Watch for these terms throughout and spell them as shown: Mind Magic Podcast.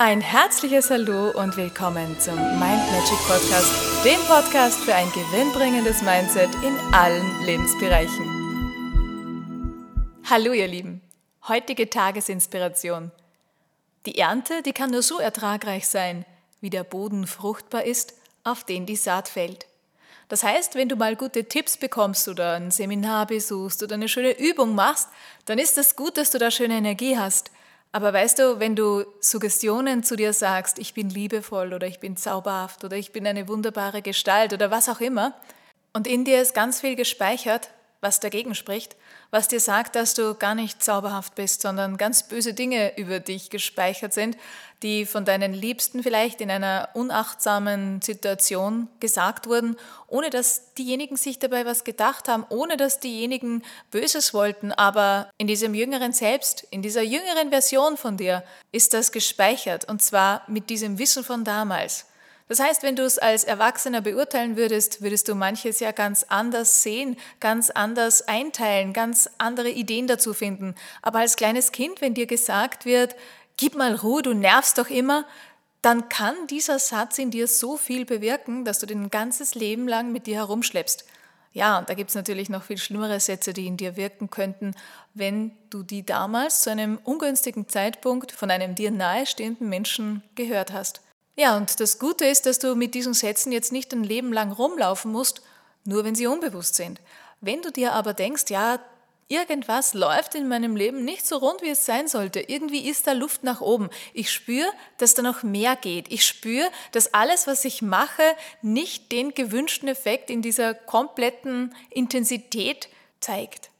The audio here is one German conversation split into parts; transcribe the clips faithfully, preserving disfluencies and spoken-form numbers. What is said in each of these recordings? Ein herzliches Hallo und willkommen zum Mind Magic Podcast, dem Podcast für ein gewinnbringendes Mindset in allen Lebensbereichen. Hallo ihr Lieben, heutige Tagesinspiration. Die Ernte, die kann nur so ertragreich sein, wie der Boden fruchtbar ist, auf den die Saat fällt. Das heißt, wenn du mal gute Tipps bekommst oder ein Seminar besuchst oder eine schöne Übung machst, dann ist es gut, dass du da schöne Energie hast. Aber weißt du, wenn du Suggestionen zu dir sagst, ich bin liebevoll oder ich bin zauberhaft oder ich bin eine wunderbare Gestalt oder was auch immer, und in dir ist ganz viel gespeichert, was dagegen spricht, was dir sagt, dass du gar nicht zauberhaft bist, sondern ganz böse Dinge über dich gespeichert sind, die von deinen Liebsten vielleicht in einer unachtsamen Situation gesagt wurden, ohne dass diejenigen sich dabei was gedacht haben, ohne dass diejenigen Böses wollten. Aber in diesem jüngeren Selbst, in dieser jüngeren Version von dir, ist das gespeichert, und zwar mit diesem Wissen von damals. Das heißt, wenn du es als Erwachsener beurteilen würdest, würdest du manches ja ganz anders sehen, ganz anders einteilen, ganz andere Ideen dazu finden. Aber als kleines Kind, wenn dir gesagt wird, gib mal Ruhe, du nervst doch immer, dann kann dieser Satz in dir so viel bewirken, dass du dein ganzes Leben lang mit dir herumschleppst. Ja, und da gibt es natürlich noch viel schlimmere Sätze, die in dir wirken könnten, wenn du die damals zu einem ungünstigen Zeitpunkt von einem dir nahestehenden Menschen gehört hast. Ja, und das Gute ist, dass du mit diesen Sätzen jetzt nicht ein Leben lang rumlaufen musst, nur wenn sie unbewusst sind. Wenn du dir aber denkst, ja, irgendwas läuft in meinem Leben nicht so rund, wie es sein sollte, irgendwie ist da Luft nach oben, ich spüre, dass da noch mehr geht, ich spüre, dass alles, was ich mache, nicht den gewünschten Effekt in dieser kompletten Intensität zeigt.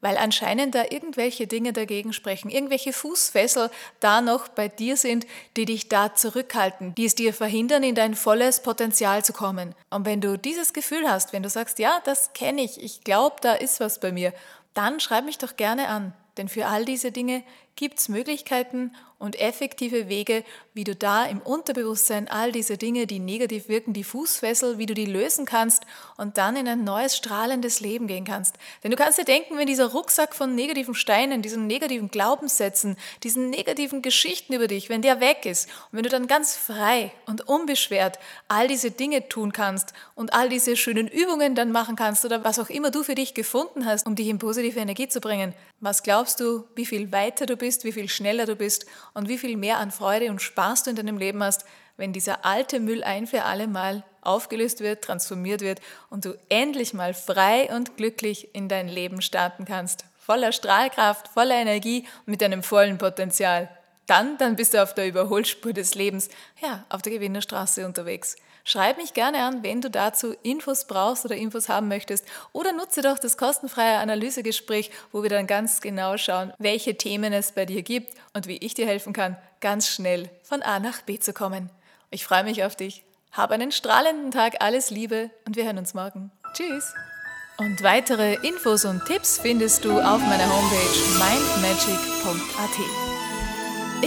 Weil anscheinend da irgendwelche Dinge dagegen sprechen, irgendwelche Fußfessel da noch bei dir sind, die dich da zurückhalten, die es dir verhindern, in dein volles Potenzial zu kommen. Und wenn du dieses Gefühl hast, wenn du sagst, ja, das kenne ich, ich glaube, da ist was bei mir, dann schreib mich doch gerne an. Denn für all diese Dinge gibt es Möglichkeiten und effektive Wege, wie du da im Unterbewusstsein all diese Dinge, die negativ wirken, die Fußfessel, wie du die lösen kannst und dann in ein neues, strahlendes Leben gehen kannst. Denn du kannst dir denken, wenn dieser Rucksack von negativen Steinen, diesen negativen Glaubenssätzen, diesen negativen Geschichten über dich, wenn der weg ist und wenn du dann ganz frei und unbeschwert all diese Dinge tun kannst und all diese schönen Übungen dann machen kannst oder was auch immer du für dich gefunden hast, um dich in positive Energie zu bringen, was glaubst du, wie viel weiter du bist? Bist, wie viel schneller du bist und wie viel mehr an Freude und Spaß du in deinem Leben hast, wenn dieser alte Müll ein für alle Mal aufgelöst wird, transformiert wird und du endlich mal frei und glücklich in dein Leben starten kannst. Voller Strahlkraft, voller Energie und mit deinem vollen Potenzial. Dann, dann bist du auf der Überholspur des Lebens, ja, auf der Gewinnerstraße unterwegs. Schreib mich gerne an, wenn du dazu Infos brauchst oder Infos haben möchtest, oder nutze doch das kostenfreie Analysegespräch, wo wir dann ganz genau schauen, welche Themen es bei dir gibt und wie ich dir helfen kann, ganz schnell von A nach B zu kommen. Ich freue mich auf dich. Hab einen strahlenden Tag, alles Liebe und wir hören uns morgen. Tschüss! Und weitere Infos und Tipps findest du auf meiner Homepage mindmagic punkt a t.